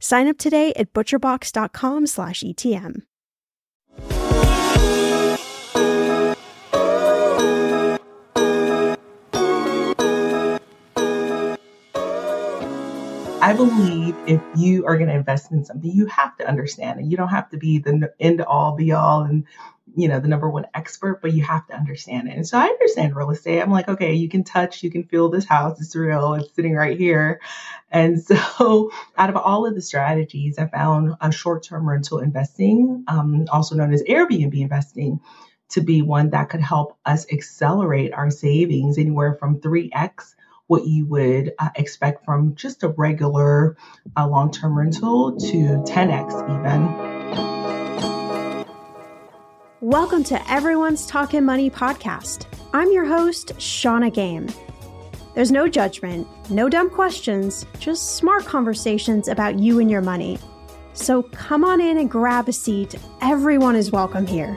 Sign up today at butcherbox.com/ETM. I believe if you are going to invest in something, you have to understand it. You don't have to be the end all be all and, you know, the number one expert, but you have to understand it. And so I understand real estate. I'm like, okay, you can touch, you can feel this house. It's real. It's sitting right here. And so out of all of the strategies, I found a short-term rental investing, also known as Airbnb investing, to be one that could help us accelerate our savings anywhere from 3x what you would expect from just a regular long-term rental to 10x even. Welcome to Everyone's Talkin' Money podcast. I'm your host, Shauna Game. There's no judgment, no dumb questions, just smart conversations about you and your money. So come on in and grab a seat. Everyone is welcome here.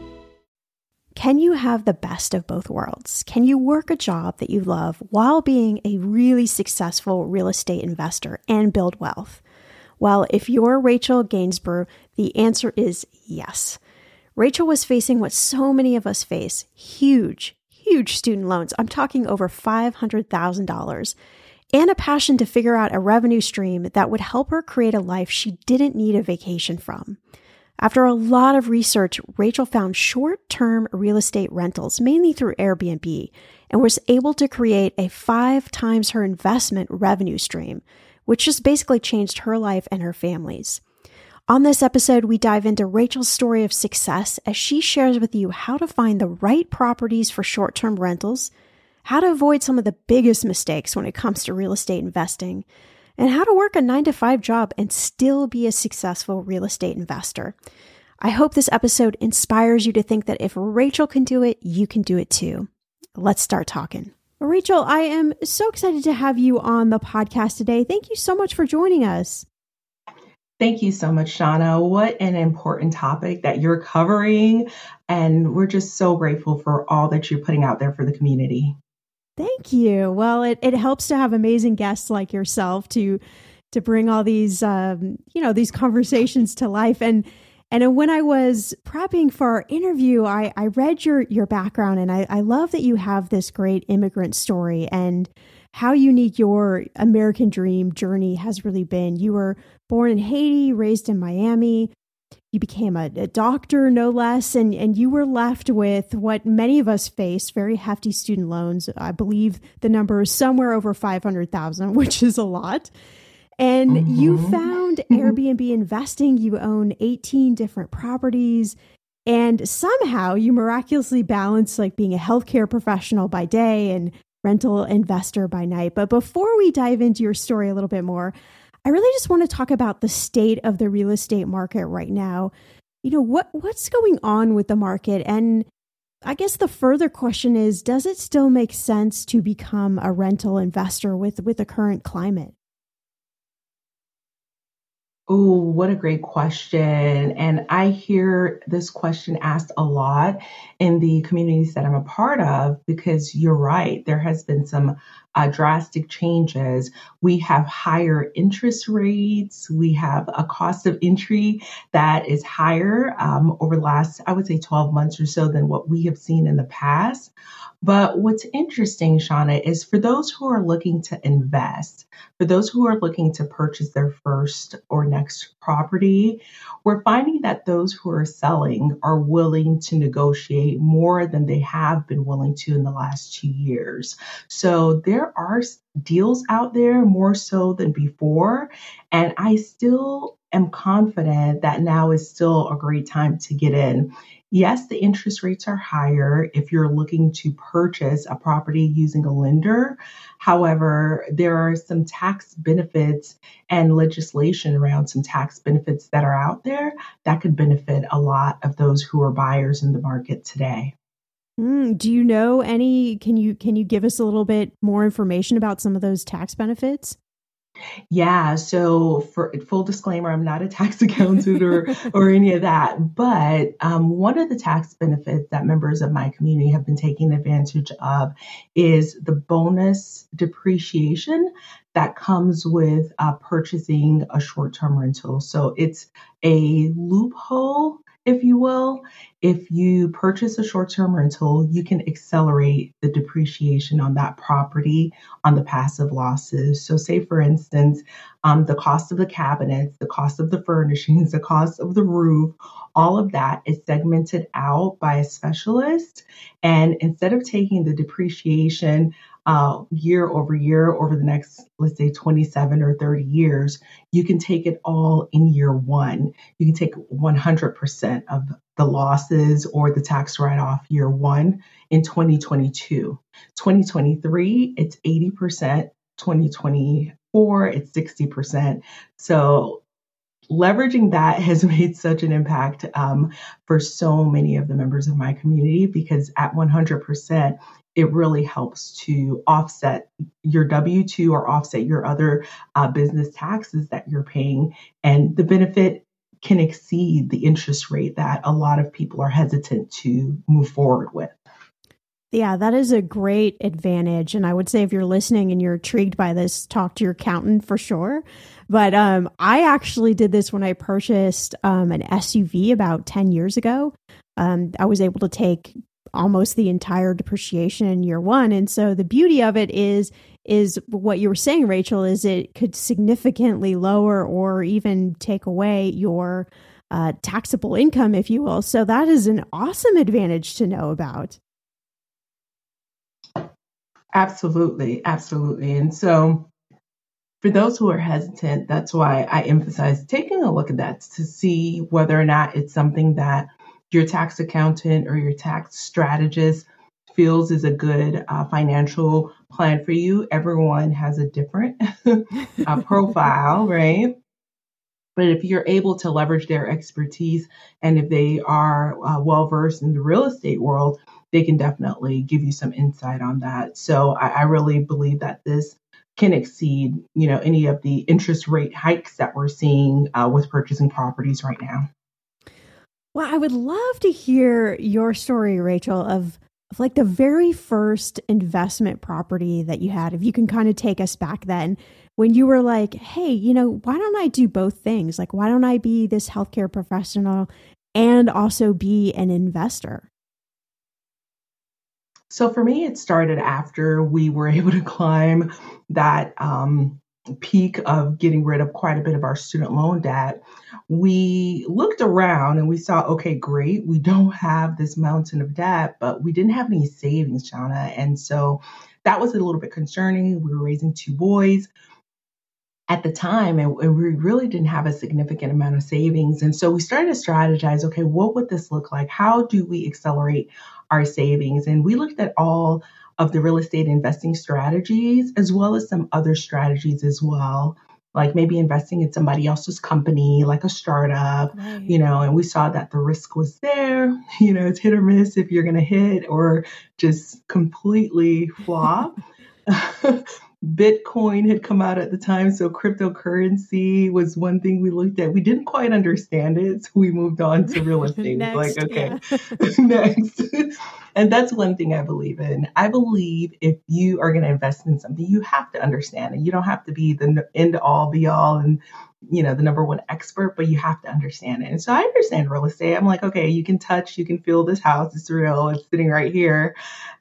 Can you have the best of both worlds? Can you work a job that you love while being a really successful real estate investor and build wealth? Well, if you're Rachel Gainsbrugh, the answer is yes. Rachel was facing what so many of us face, huge student loans. I'm talking over $500,000. and a passion to figure out a revenue stream that would help her create a life she didn't need a vacation from. After a lot of research, Rachel found short-term real estate rentals, mainly through Airbnb, and was able to create a 5 times her investment revenue stream, which just basically changed her life and her family's. On this episode, we dive into Rachel's story of success as she shares with you how to find the right properties for short-term rentals, how to avoid some of the biggest mistakes when it comes to real estate investing, and how to work a 9-to-5 job and still be a successful real estate investor. I hope this episode inspires you to think that if Rachel can do it, you can do it too. Let's start talking. Rachel, I am so excited to have you on the podcast today. Thank you so much for joining us. Thank you so much, Shauna. What an important topic that you're covering. And we're just so grateful for all that you're putting out there for the community. Thank you. Well, it helps to have amazing guests like yourself to bring all these, these conversations to life. And when I was prepping for our interview, I read your background, and I love that you have this great immigrant story and how unique your American dream journey has really been. You were born in Haiti, raised in Miami. You became a doctor, no less, and you were left with what many of us face, very hefty student loans. I believe the number is somewhere over $500,000, which is a lot. And you found Airbnb investing. You own 18 different properties. And somehow you miraculously balanced like being a healthcare professional by day and rental investor by night. But before we dive into your story a little bit more, I really just want to talk about the state of the real estate market right now. You know, what's going on with the market? And I guess the further question is, does it still make sense to become a rental investor with the current climate? Oh, what a great question. And I hear this question asked a lot in the communities that I'm a part of, because you're right, there has been some drastic changes. We have higher interest rates. We have a cost of entry that is higher over the last, I would say, 12 months or so than what we have seen in the past. But what's interesting, Shauna, is for those who are looking to invest, for those who are looking to purchase their first or next property, we're finding that those who are selling are willing to negotiate more than they have been willing to in the last 2 years. So there are deals out there more so than before. And I still am confident that now is still a great time to get in. Yes, the interest rates are higher if you're looking to purchase a property using a lender. However, there are some tax benefits and legislation around some tax benefits that are out there that could benefit a lot of those who are buyers in the market today. Do you know any? Can you give us a little bit more information about some of those tax benefits? Yeah. So for full disclaimer, I'm not a tax accountant or any of that. But one of the tax benefits that members of my community have been taking advantage of is the bonus depreciation that comes with purchasing a short-term rental. So it's a loophole, if you will. If you purchase a short-term rental, you can accelerate the depreciation on that property on the passive losses. So say, for instance, the cost of the cabinets, the cost of the furnishings, the cost of the roof, all of that is segmented out by a specialist. And instead of taking the depreciation year over the next, let's say, 27 or 30 years, you can take it all in year one. You can take 100% of the losses or the tax write-off year one in 2022. 2023, it's 80%. 2024, it's 60%. So leveraging that has made such an impact for so many of the members of my community, because at 100%, it really helps to offset your W-2 or offset your other business taxes that you're paying. And the benefit can exceed the interest rate that a lot of people are hesitant to move forward with. Yeah, that is a great advantage. And I would say if you're listening and you're intrigued by this, talk to your accountant for sure. But I actually did this when I purchased an SUV about 10 years ago. I was able to take almost the entire depreciation in year one. And so the beauty of it is is what you were saying, Rachel, is it could significantly lower or even take away your taxable income, if you will. So that is an awesome advantage to know about. Absolutely. Absolutely. And so for those who are hesitant, that's why I emphasize taking a look at that to see whether or not it's something that your tax accountant or your tax strategist feels is a good financial plan for you. Everyone has a different profile, right? But if you're able to leverage their expertise and if they are well-versed in the real estate world, they can definitely give you some insight on that. So I really believe that this can exceed, you know, any of the interest rate hikes that we're seeing with purchasing properties right now. Well, I would love to hear your story, Rachel, of like the very first investment property that you had. If you can kind of take us back then when you were like, hey, you know, why don't I do both things? Like, why don't I be this healthcare professional and also be an investor? So for me, it started after we were able to climb that peak of getting rid of quite a bit of our student loan debt. We looked around and we saw, okay, great, we don't have this mountain of debt, but we didn't have any savings, Shauna. And so that was a little bit concerning. We were raising two boys at the time, and we really didn't have a significant amount of savings. And so we started to strategize, okay, what would this look like? How do we accelerate our savings? And we looked at all of the real estate investing strategies, as well as some other strategies as well, like maybe investing in somebody else's company, like a startup, right. You know, and we saw that the risk was there, you know, it's hit or miss if you're going to hit or just completely flop. Bitcoin had come out at the time, so cryptocurrency was one thing we looked at. We didn't quite understand it, so we moved on to real estate. Next, like, okay, next. And that's one thing I believe in. I believe if you are going to invest in something, you have to understand it. You don't have to be the end-all, be-all, and, you know, the number one expert, but you have to understand it. And so I understand real estate. I'm like, okay, you can touch, you can feel this house. It's real. It's sitting right here.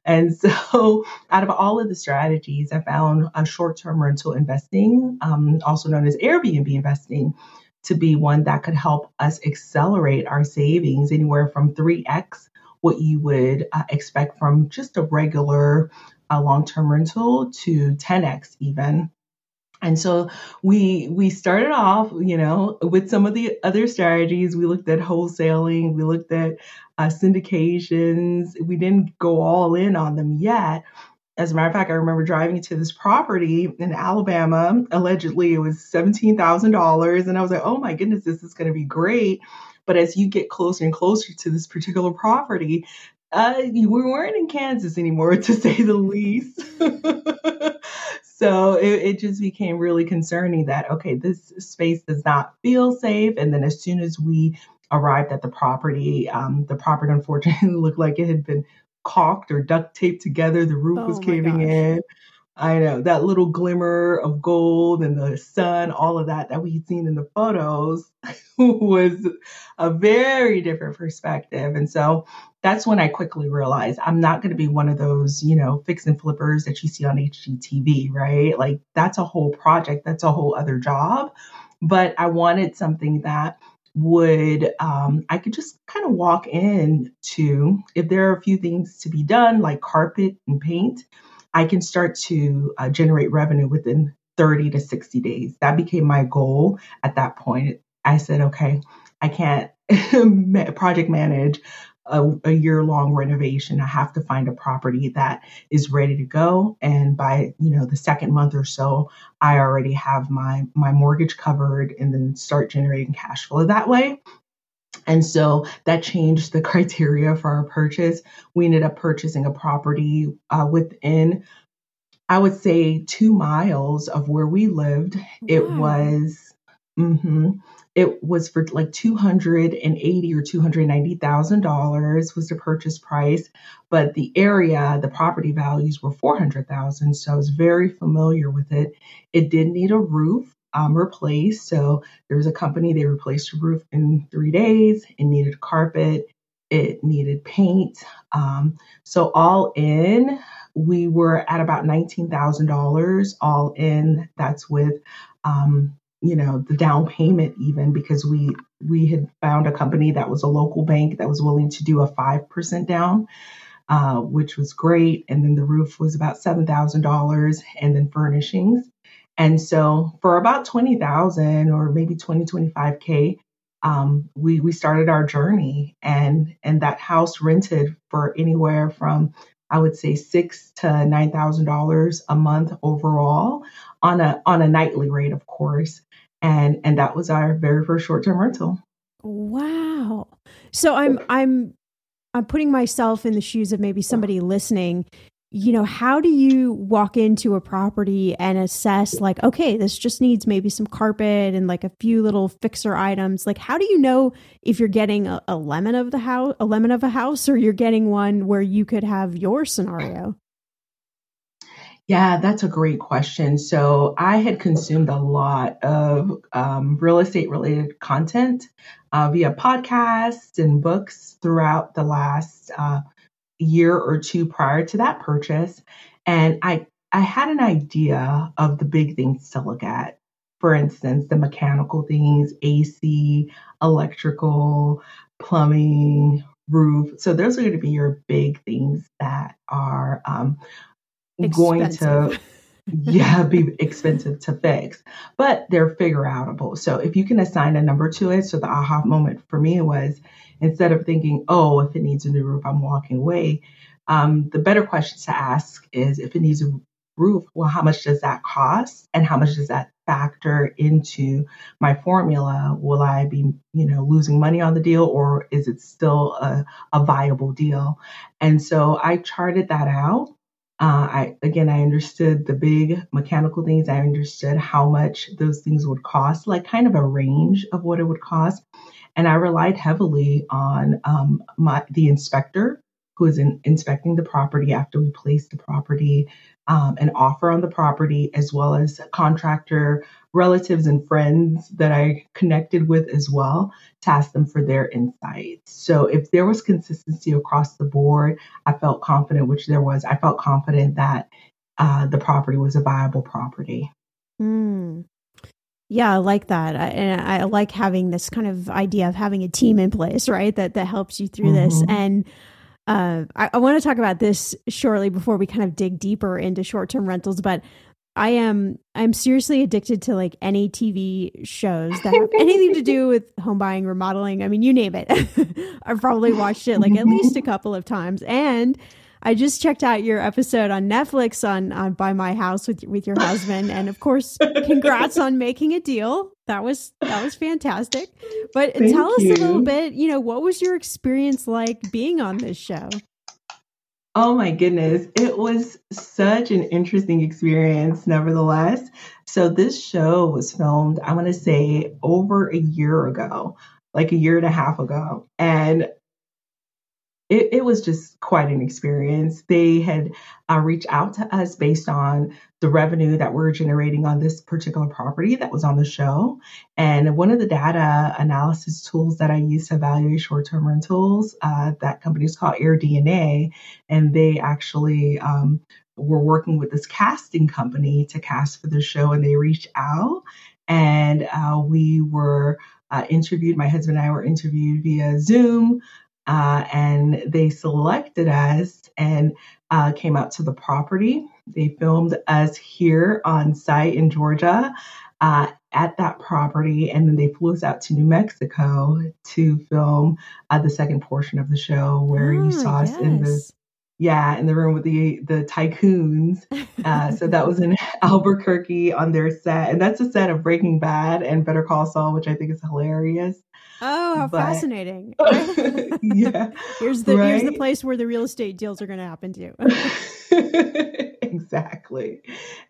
And so out of all of the strategies, I found short-term rental investing, also known as Airbnb investing, to be one that could help us accelerate our savings anywhere from 3x what you would expect from just a regular long-term rental to 10x even. And so we started off, you know, with some of the other strategies. We looked at wholesaling. We looked at syndications. We didn't go all in on them yet. As a matter of fact, I remember driving to this property in Alabama. Allegedly, it was $17,000. And I was like, oh, my goodness, this is going to be great. But as you get closer and closer to this particular property, we weren't in Kansas anymore, to say the least. So it just became really concerning that, okay, this space does not feel safe. And then as soon as we arrived at the property unfortunately looked like it had been caulked or duct taped together. The roof was caving in. I know that little glimmer of gold and the sun, all of that we had seen in the photos was a very different perspective. And so that's when I quickly realized I'm not going to be one of those, you know, fix and flippers that you see on HGTV, right? Like that's a whole project. That's a whole other job. But I wanted something that would I could just kind of walk in to. If there are a few things to be done, like carpet and paint, I can start to generate revenue within 30 to 60 days. That became my goal at that point. I said, okay, I can't project manage a year-long renovation. I have to find a property that is ready to go. And by, you know, the second month or so, I already have my mortgage covered and then start generating cash flow that way. And so that changed the criteria for our purchase. We ended up purchasing a property within, I would say, 2 miles of where we lived. Wow. It was for like $280,000 or $290,000 was the purchase price, but the area, the property values were $400,000. So I was very familiar with it. It did need a roof. Replaced. So there was a company, they replaced the roof in 3 days. It needed carpet. It needed paint. So all in, We were at about $19,000 all in. That's with, the down payment even, because we had found a company that was a local bank that was willing to do a 5% down, which was great. And then the roof was about $7,000 and then furnishings. And so for about $20,000 or maybe $20,000-$25,000, we started our journey, and that house rented for anywhere from, I would say, $6,000 to $9,000 a month overall on a nightly rate, of course. And that was our very first short-term rental. Wow. So I'm putting myself in the shoes of maybe somebody listening. You know, how do you walk into a property and assess, like, okay, this just needs maybe some carpet and like a few little fixer items? Like, how do you know if you're getting a lemon of a house, or you're getting one where you could have your scenario? Yeah, that's a great question. So I had consumed a lot of real estate related content via podcasts and books throughout the last year or two prior to that purchase. And I had an idea of the big things to look at. For instance, the mechanical things, AC, electrical, plumbing, roof. So those are going to be your big things that are going to be expensive to fix, but they're figure outable. So if you can assign a number to it. So the aha moment for me was, instead of thinking, oh, if it needs a new roof, I'm walking away. The better questions to ask is, if it needs a roof, well, how much does that cost? And how much does that factor into my formula? Will I be, losing money on the deal, or is it still a viable deal? And so I charted that out. I understood the big mechanical things. I understood how much those things would cost, like kind of a range of what it would cost. And I relied heavily on the inspector who is inspecting the property after we placed the property, an offer on the property, as well as contractor relatives and friends that I connected with as well, to ask them for their insights. So if there was consistency across the board, I felt confident, which there was. I felt confident that the property was a viable property. Mm. Yeah, I like that. And I like having this kind of idea of having a team in place, right? That helps you through this. And I want to talk about this shortly before we kind of dig deeper into short-term rentals, but I'm seriously addicted to like any TV shows that have anything to do with home buying, remodeling. I mean, you name it. I've probably watched it like at least a couple of times. And I just checked out your episode on Netflix on By My House with your husband. And of course, congrats on making a deal. That was fantastic. But tell us a little bit, what was your experience like being on this show? Oh my goodness. It was such an interesting experience, nevertheless. So this show was filmed, I want to say, over a year ago, like a year and a half ago. And it was just quite an experience. They had reached out to us based on the revenue that we're generating on this particular property that was on the show. And one of the data analysis tools that I use to evaluate short-term rentals, that company is called AirDNA, and they actually were working with this casting company to cast for the show, and they reached out, and we were interviewed. My husband and I were interviewed via Zoom. And they selected us and came out to the property. They filmed us here on site in Georgia at that property. And then they flew us out to New Mexico to film the second portion of the show, where you saw us in the room with the tycoons. So that was in Albuquerque on their set. And that's the set of Breaking Bad and Better Call Saul, which I think is hilarious. Oh, how fascinating. Yeah. Here's the place where the real estate deals are going to happen to you. Exactly.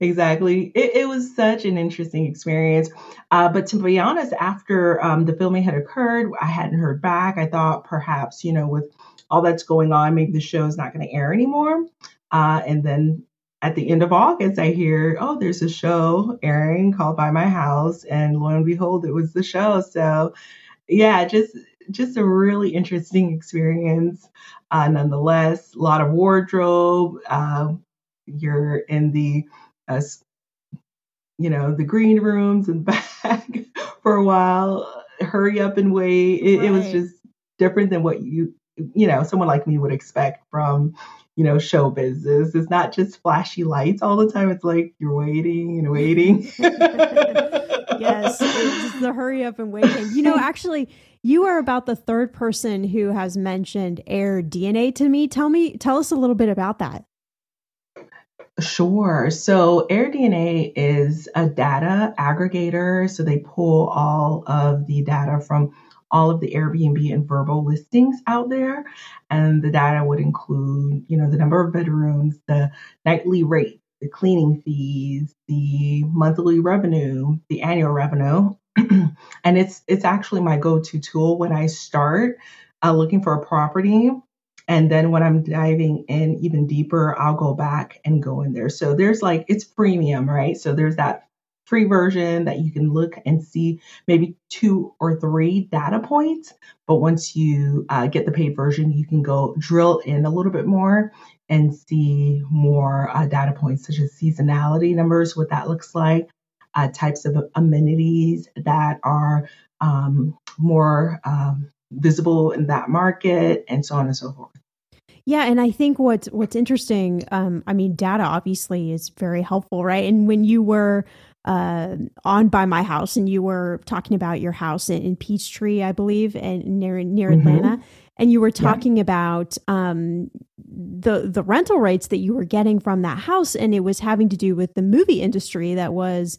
It was such an interesting experience. But to be honest, after the filming had occurred, I hadn't heard back. I thought perhaps, with all that's going on, maybe the show's not going to air anymore. And then at the end of August, I hear, oh, there's a show airing called By My House. And lo and behold, it was the show. So yeah, just a really interesting experience. Nonetheless, a lot of wardrobe, you're in the, the green rooms and back for a while, hurry up and wait. It was just different than what someone like me would expect from, show business. It's not just flashy lights all the time. It's like you're waiting and waiting. Yes, it's just the hurry up and waiting. Actually, you are about the third person who has mentioned AirDNA to me. Tell us a little bit about that. Sure. So AirDNA is a data aggregator. So they pull all of the data from all of the Airbnb and verbal listings out there. And the data would include, the number of bedrooms, the nightly rate, the cleaning fees, the monthly revenue, the annual revenue. And it's actually my go-to tool when I start looking for a property. And then when I'm diving in even deeper, I'll go back and go in there. So there's it's freemium, right? So there's that free version that you can look and see maybe 2 or 3 data points. But once you get the paid version, you can go drill in a little bit more and see more data points, such as seasonality numbers, what that looks like, types of amenities that are more visible in that market, and so on and so forth. Yeah. And I think what's interesting, data obviously is very helpful, right? And when you were on By My House and you were talking about your house in Peachtree, I believe, and near mm-hmm. Atlanta, and you were talking about the rental rates that you were getting from that house, and it was having to do with the movie industry that was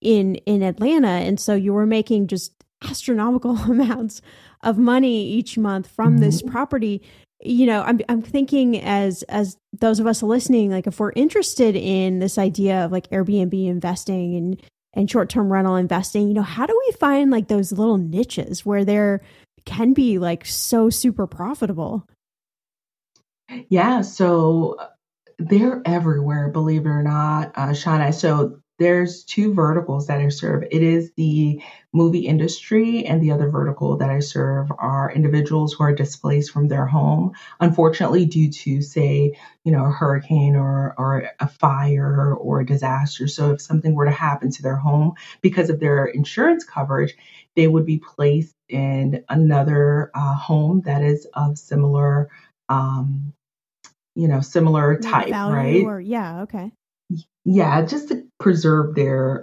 in Atlanta. And so you were making just astronomical amounts of money each month from mm-hmm. this property. I'm thinking as those of us listening, if we're interested in this idea of Airbnb investing and short-term rental investing, how do we find those little niches where there can be so super profitable? Yeah. So they're everywhere, believe it or not, Shauna. So there's 2 verticals that I serve. It is the movie industry, and the other vertical that I serve are individuals who are displaced from their home, unfortunately, due to, say, a hurricane or a fire or a disaster. So if something were to happen to their home, because of their insurance coverage, they would be placed in another home that is of similar, similar type, right? Or, yeah. Okay. Yeah, just to preserve their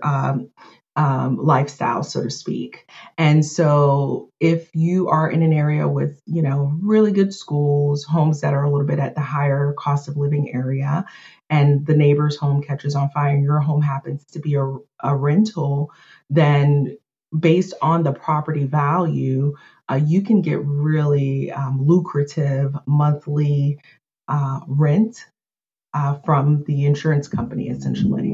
lifestyle, so to speak. And so if you are in an area with, really good schools, homes that are a little bit at the higher cost of living area, and the neighbor's home catches on fire and your home happens to be a rental, then based on the property value, you can get really lucrative monthly rent from the insurance company, essentially.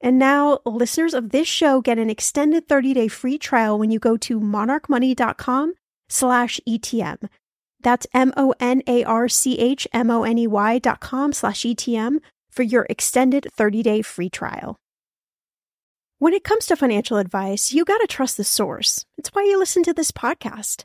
And now, listeners of this show get an extended 30-day free trial when you go to monarchmoney.com/ETM. That's monarchmoney.com/ETM for your extended 30-day free trial. When it comes to financial advice, you got to trust the source. It's why you listen to this podcast.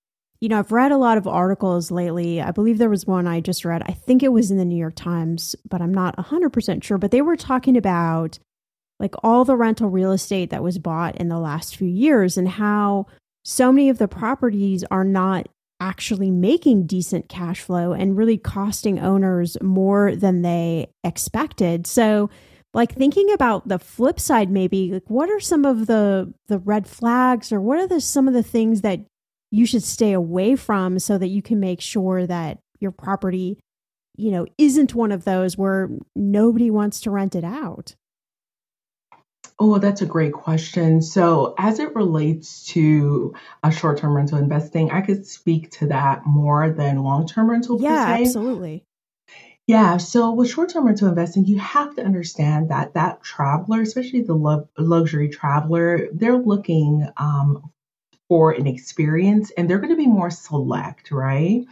I've read a lot of articles lately. I believe there was one I just read. I think it was in the New York Times, but I'm not 100% sure. But they were talking about like all the rental real estate that was bought in the last few years and how so many of the properties are not actually making decent cash flow and really costing owners more than they expected. So like thinking about the flip side, maybe like what are some of the red flags or what are some of the things that you should stay away from so that you can make sure that your property, isn't one of those where nobody wants to rent it out? Oh, that's a great question. So as it relates to short-term rental investing, I could speak to that more than long-term rental. Yeah, absolutely. Yeah. So with short-term rental investing, you have to understand that traveler, especially the luxury traveler, they're looking for an experience, and they're going to be more select, right?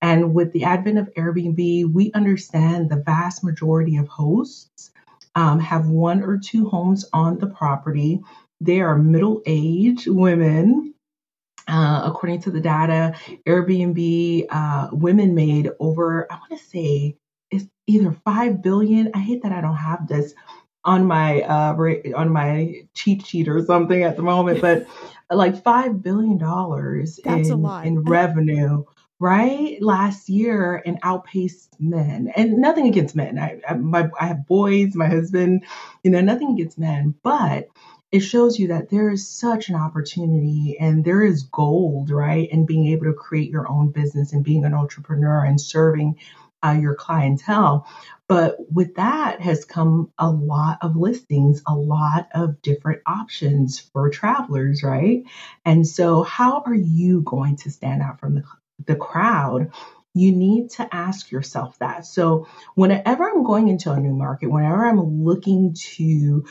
And with the advent of Airbnb, we understand the vast majority of hosts have one or two homes on the property. They are middle-aged women. According to the data, Airbnb women made over, I want to say, it's either 5 billion. I hate that I don't have this on my cheat sheet or something at the moment, but like $5 billion in revenue, right? Last year, and outpaced men. And nothing against men. I have boys, my husband, nothing against men, but it shows you that there is such an opportunity and there is gold, right? And being able to create your own business and being an entrepreneur and serving your clientele. But with that has come a lot of listings, a lot of different options for travelers, right? And so how are you going to stand out from the crowd? You need to ask yourself that. So whenever I'm going into a new market, whenever I'm looking to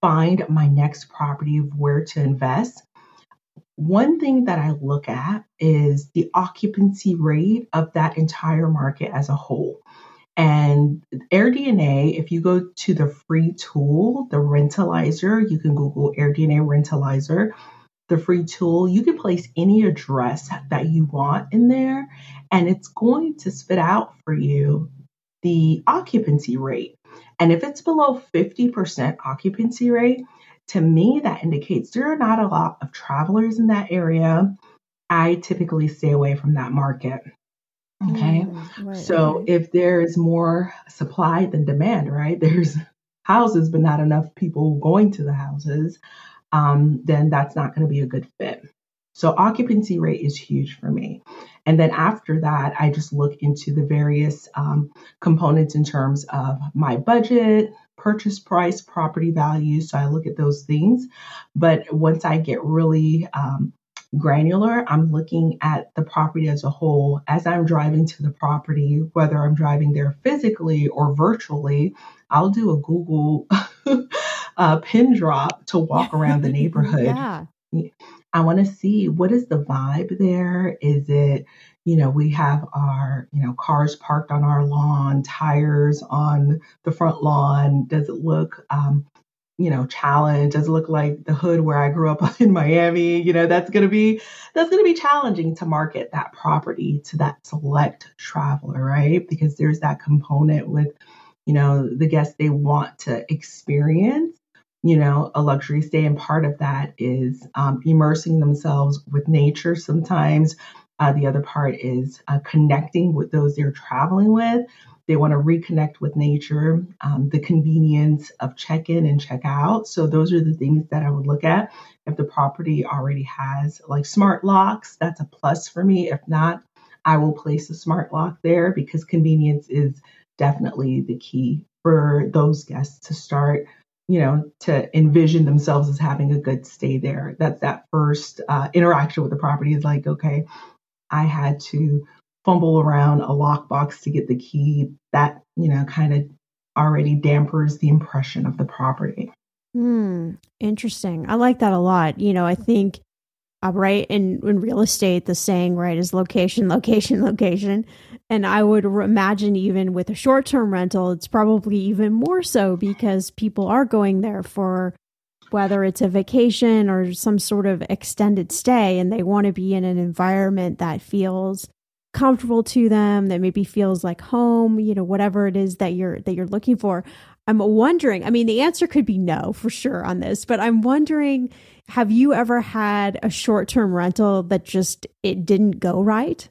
find my next property of where to invest, one thing that I look at is the occupancy rate of that entire market as a whole. And AirDNA, if you go to the free tool, the Rentalizer, you can Google AirDNA Rentalizer, the free tool, you can place any address that you want in there, and it's going to spit out for you the occupancy rate. And if it's below 50% occupancy rate, to me, that indicates there are not a lot of travelers in that area. I typically stay away from that market. Okay. Right, so if there is more supply than demand, right? There's houses, but not enough people going to the houses, then that's not going to be a good fit. So occupancy rate is huge for me. And then after that, I just look into the various components in terms of my budget, purchase price, property value. So I look at those things. But once I get really granular, I'm looking at the property as a whole. As I'm driving to the property, whether I'm driving there physically or virtually, I'll do a Google pin drop to walk around the neighborhood. Yeah. I want to see, what is the vibe there? Is it, we have our, cars parked on our lawn, tires on the front lawn. Does it look, challenge? Does it look like the hood where I grew up in Miami? That's going to be challenging to market that property to that select traveler, right? Because there's that component with, the guests, they want to experience, a luxury stay. And part of that is immersing themselves with nature sometimes. The other part is connecting with those they're traveling with. They want to reconnect with nature, the convenience of check-in and check-out. So those are the things that I would look at. If the property already has like smart locks, that's a plus for me. If not, I will place a smart lock there because convenience is definitely the key for those guests to start, to envision themselves as having a good stay there. That's that first interaction with the property is like, okay, I had to fumble around a lockbox to get the key. That, kind of already dampers the impression of the property. Interesting. I like that a lot. I think, right, in real estate, the saying, right, is location, location, location. And I would imagine even with a short-term rental, it's probably even more so because people are going there for whether it's a vacation or some sort of extended stay, and they want to be in an environment that feels comfortable to them, that maybe feels like home, whatever it is that you're looking for. I'm wondering, the answer could be no for sure on this, but I'm wondering, have you ever had a short-term rental that just, it didn't go right?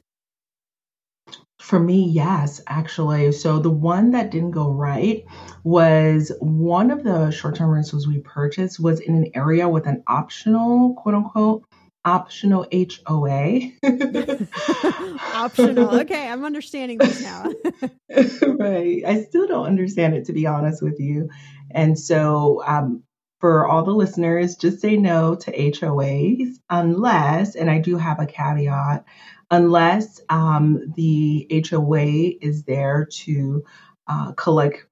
For me, yes, actually. So the one that didn't go right was one of the short-term rentals we purchased was in an area with an optional, quote unquote, optional HOA. Optional. Okay, I'm understanding this now. Right. I still don't understand it, to be honest with you. And so for all the listeners, just say no to HOAs unless, and I do have a caveat, unless the HOA is there to collect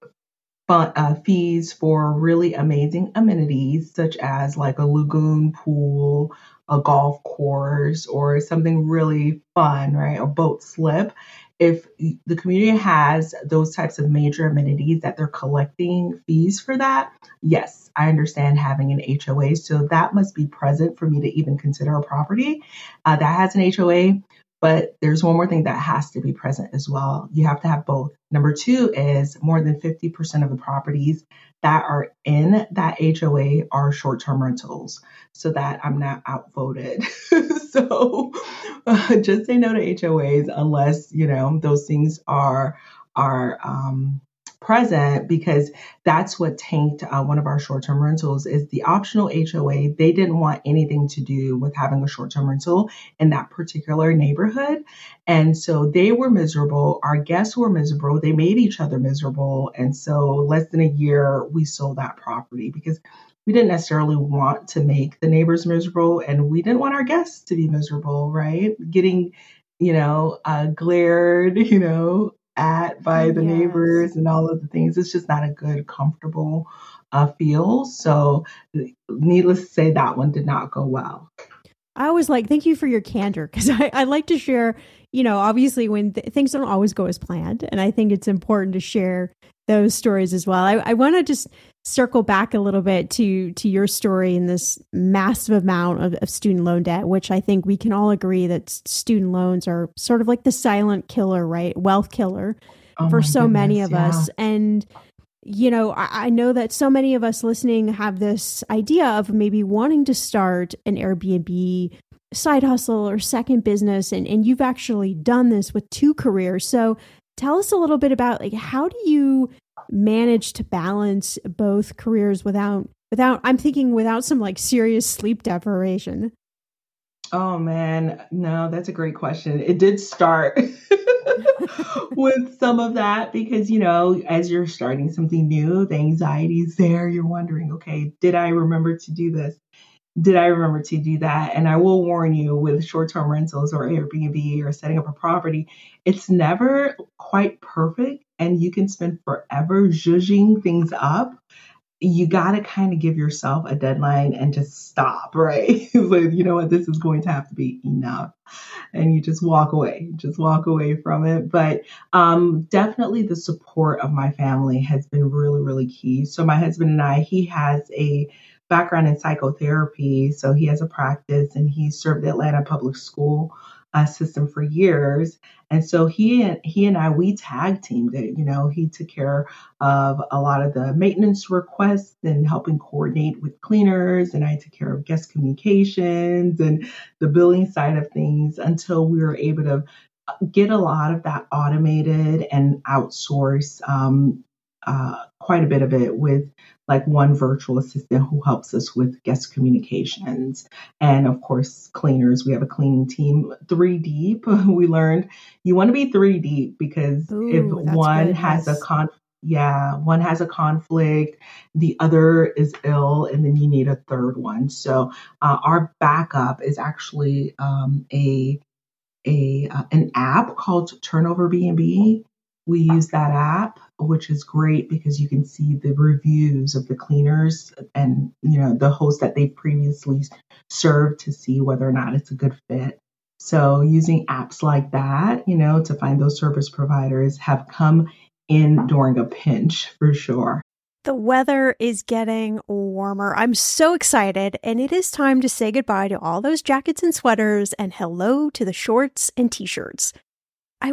fees for really amazing amenities, such as like a lagoon pool, a golf course, or something really fun, right? A boat slip. If the community has those types of major amenities that they're collecting fees for that, yes, I understand having an HOA. So that must be present for me to even consider a property that has an HOA. But there's one more thing that has to be present as well. You have to have both. Number two is more than 50% of the properties that are in that HOA are short-term rentals, so that I'm not outvoted. So just say no to HOAs unless, those things are present, because that's what tanked one of our short-term rentals is the optional HOA. They didn't want anything to do with having a short-term rental in that particular neighborhood. And so they were miserable. Our guests were miserable. They made each other miserable. And so less than a year, we sold that property because we didn't necessarily want to make the neighbors miserable, and we didn't want our guests to be miserable, right? Getting, glared, at by the neighbors and all of the things. It's just not a good, comfortable feel. So needless to say, that one did not go well. I was like, thank you for your candor, because I like to share, obviously when things don't always go as planned. And I think it's important to share those stories as well. I want to just circle back a little bit to your story and this massive amount of student loan debt, which I think we can all agree that student loans are sort of like the silent killer, right? Wealth killer for so many of us. And, I know that so many of us listening have this idea of maybe wanting to start an Airbnb side hustle or second business. And you've actually done this with two careers. So tell us a little bit about how do you manage to balance both careers without some serious sleep deprivation? Oh man, no, that's a great question. It did start with some of that because, as you're starting something new, the anxiety's there. You're wondering, okay, did I remember to do this? Did I remember to do that? And I will warn you, with short-term rentals or Airbnb or setting up a property, it's never quite perfect, and you can spend forever zhuzhing things up. You got to kind of give yourself a deadline and just stop, right? Like, you know what, this is going to have to be enough. And you just walk away from it. But definitely the support of my family has been really, really key. So my husband and I, he has a background in psychotherapy. So he has a practice, and he served the Atlanta public school system for years. And so he and I, we tag teamed it. He took care of a lot of the maintenance requests and helping coordinate with cleaners. And I took care of guest communications and the billing side of things until we were able to get a lot of that automated and outsource quite a bit of it with one virtual assistant who helps us with guest communications. And of course, cleaners. We have a cleaning team, 3 deep. We learned you want to be 3 deep because one has a conflict, the other is ill, and then you need a third one. So our backup is actually an app called Turnover B&B. We use that app, which is great because you can see the reviews of the cleaners and, the host that they previously served to see whether or not it's a good fit. So using apps like that, to find those service providers have come in during a pinch for sure. The weather is getting warmer. I'm so excited, and it is time to say goodbye to all those jackets and sweaters and hello to the shorts and t-shirts. I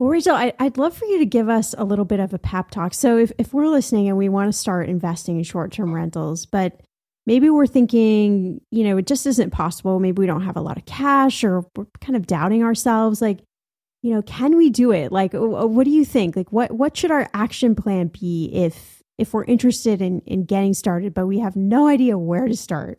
Well, Rachel, I'd love for you to give us a little bit of a pep talk. So if we're listening and we want to start investing in short-term rentals, but maybe we're thinking, you know, it just isn't possible. Maybe we don't have a lot of cash, or we're kind of doubting ourselves. Like, you know, can we do it? Like, what do you think? Like, what should our action plan be if we're interested in getting started, but we have no idea where to start?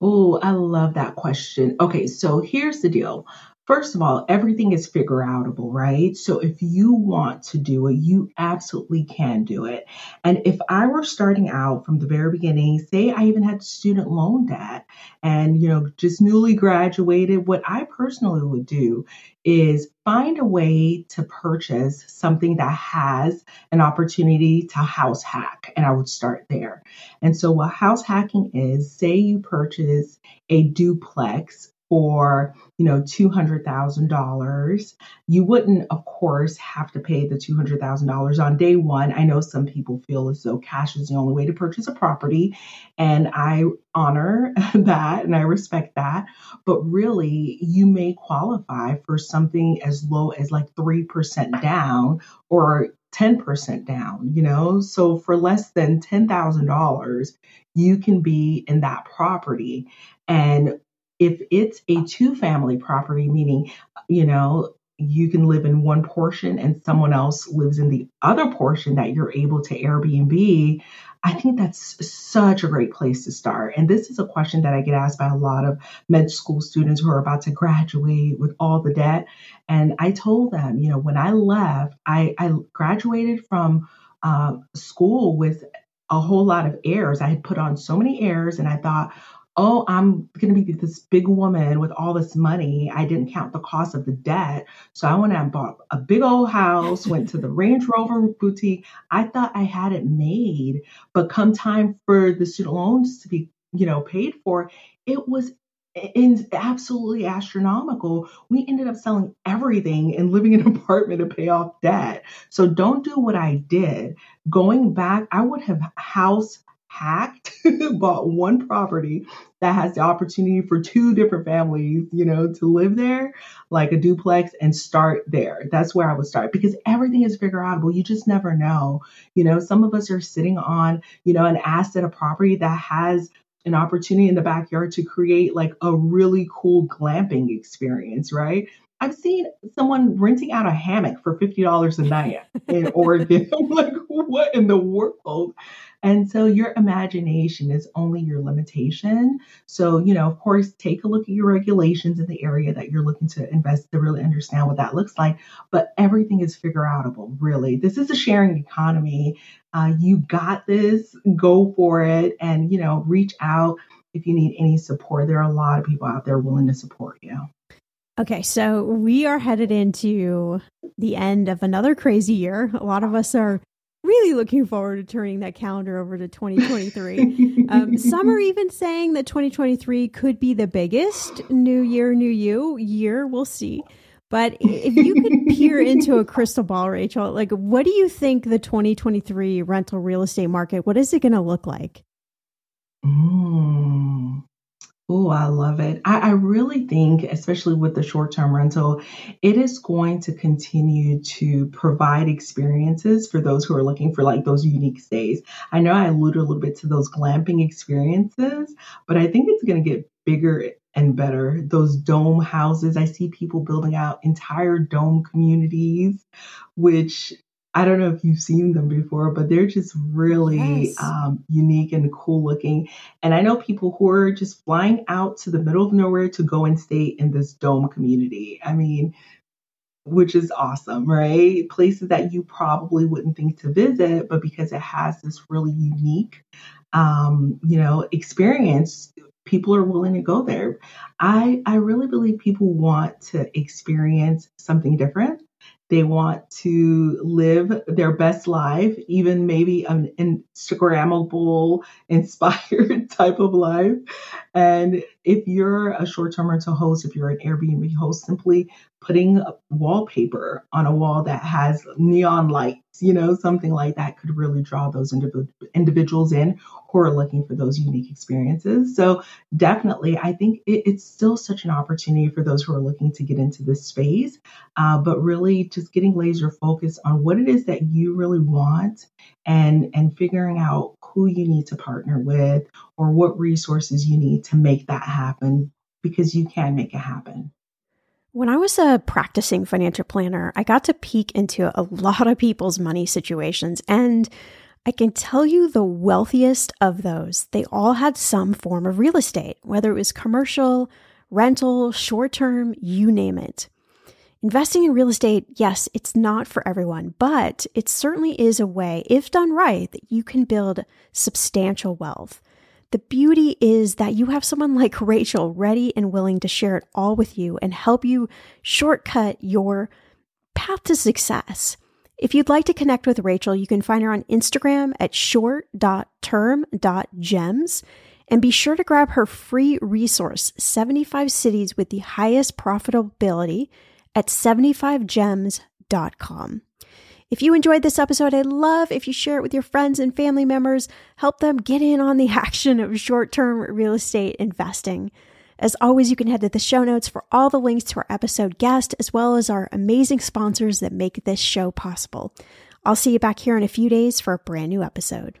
Oh, I love that question. Okay, so here's the deal. First of all, everything is figure outable, right? So if you want to do it, you absolutely can do it. And if I were starting out from the very beginning, say I even had student loan debt and, you know, just newly graduated, what I personally would do is find a way to purchase something that has an opportunity to house hack. And I would start there. And so what house hacking is, say you purchase a duplex for, you know, $200,000. You wouldn't, of course, have to pay the $200,000 on day one. I know some people feel as though cash is the only way to purchase a property, and I honor that and I respect that. But really, you may qualify for something as low as like 3% down or 10% down, you know? So for less than $10,000, you can be in that property. And if it's a two-family property, meaning, you know, you can live in one portion and someone else lives in the other portion that you're able to Airbnb, I think that's such a great place to start. And this is a question that I get asked by a lot of med school students who are about to graduate with all the debt. And I told them, you know, when I left, I graduated from school with a whole lot of airs. I had put on so many airs, and I thought, oh, I'm going to be this big woman with all this money. I didn't count the cost of the debt. So I went out and bought a big old house, went to the Range Rover boutique. I thought I had it made, but come time for the student loans to be, you know, paid for, it was absolutely astronomical. We ended up selling everything and living in an apartment to pay off debt. So don't do what I did. Going back, I would have house hacked, bought one property that has the opportunity for two different families, you know, to live there, like a duplex, and start there. That's where I would start, because everything is figure outable. You just never know. You know, some of us are sitting on, you know, an asset, a property that has an opportunity in the backyard to create like a really cool glamping experience, right? I've seen someone renting out a hammock for $50 a night in Oregon. I'm like, what in the world? And so your imagination is only your limitation. So, you know, of course, take a look at your regulations in the area that you're looking to invest to really understand what that looks like. But everything is figure outable, really. This is a sharing economy. You got this. Go for it. And, you know, reach out if you need any support. There are a lot of people out there willing to support you. Okay, so we are headed into the end of another crazy year. A lot of us are really looking forward to turning that calendar over to 2023. Some are even saying that 2023 could be the biggest new year, new you year. We'll see. But if you could peer into a crystal ball, Rachel, like, what do you think the 2023 rental real estate market, what is it going to look like? Oh, I love it. I really think, especially with the short-term rental, it is going to continue to provide experiences for those who are looking for like those unique stays. I know I alluded a little bit to those glamping experiences, but I think it's going to get bigger and better. Those dome houses, I see people building out entire dome communities, which I don't know if you've seen them before, but they're just really unique and cool looking. And I know people who are just flying out to the middle of nowhere to go and stay in this dome community. I mean, which is awesome, right? Places that you probably wouldn't think to visit, but because it has this really unique, you know, experience, people are willing to go there. I really believe people want to experience something different. They want to live their best life, even maybe an Instagrammable, inspired type of life. And If you're a short-term rental host, if you're an Airbnb host, simply putting wallpaper on a wall that has neon lights, you know, something like that could really draw those individuals in who are looking for those unique experiences. So definitely, I think it's still such an opportunity for those who are looking to get into this space, but really just getting laser focused on what it is that you really want and figuring out who you need to partner with or what resources you need to make that happen, because you can make it happen. When I was a practicing financial planner, I got to peek into a lot of people's money situations, and I can tell you the wealthiest of those, they all had some form of real estate, whether it was commercial, rental, short-term, you name it. Investing in real estate, yes, it's not for everyone, but it certainly is a way, if done right, that you can build substantial wealth. The beauty is that you have someone like Rachel ready and willing to share it all with you and help you shortcut your path to success. If you'd like to connect with Rachel, you can find her on Instagram at short.term.gems, and be sure to grab her free resource, 75 Cities with the Highest Profitability, at 75gems.com. If you enjoyed this episode, I'd love if you share it with your friends and family members, help them get in on the action of short-term real estate investing. As always, you can head to the show notes for all the links to our episode guest, as well as our amazing sponsors that make this show possible. I'll see you back here in a few days for a brand new episode.